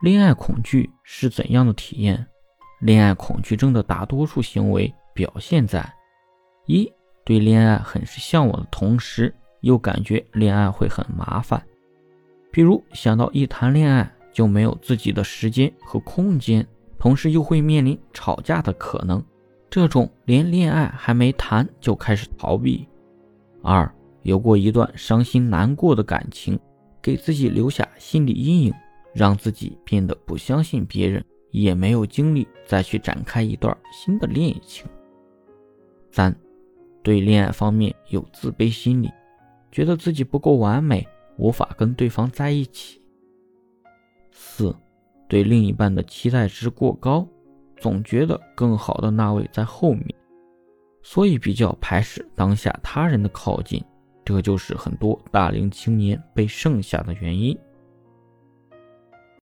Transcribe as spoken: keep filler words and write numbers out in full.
恋爱恐惧是怎样的体验？恋爱恐惧症的大多数行为表现在：一、对恋爱很是向往的同时，又感觉恋爱会很麻烦，比如想到一谈恋爱就没有自己的时间和空间，同时又会面临吵架的可能，这种连恋爱还没谈就开始逃避。二、有过一段伤心难过的感情，给自己留下心理阴影，让自己变得不相信别人，也没有精力再去展开一段新的恋情。三、对恋爱方面有自卑心理，觉得自己不够完美，无法跟对方在一起。四、对另一半的期待值过高，总觉得更好的那位在后面，所以比较排斥当下他人的靠近，这就是很多大龄青年被剩下的原因。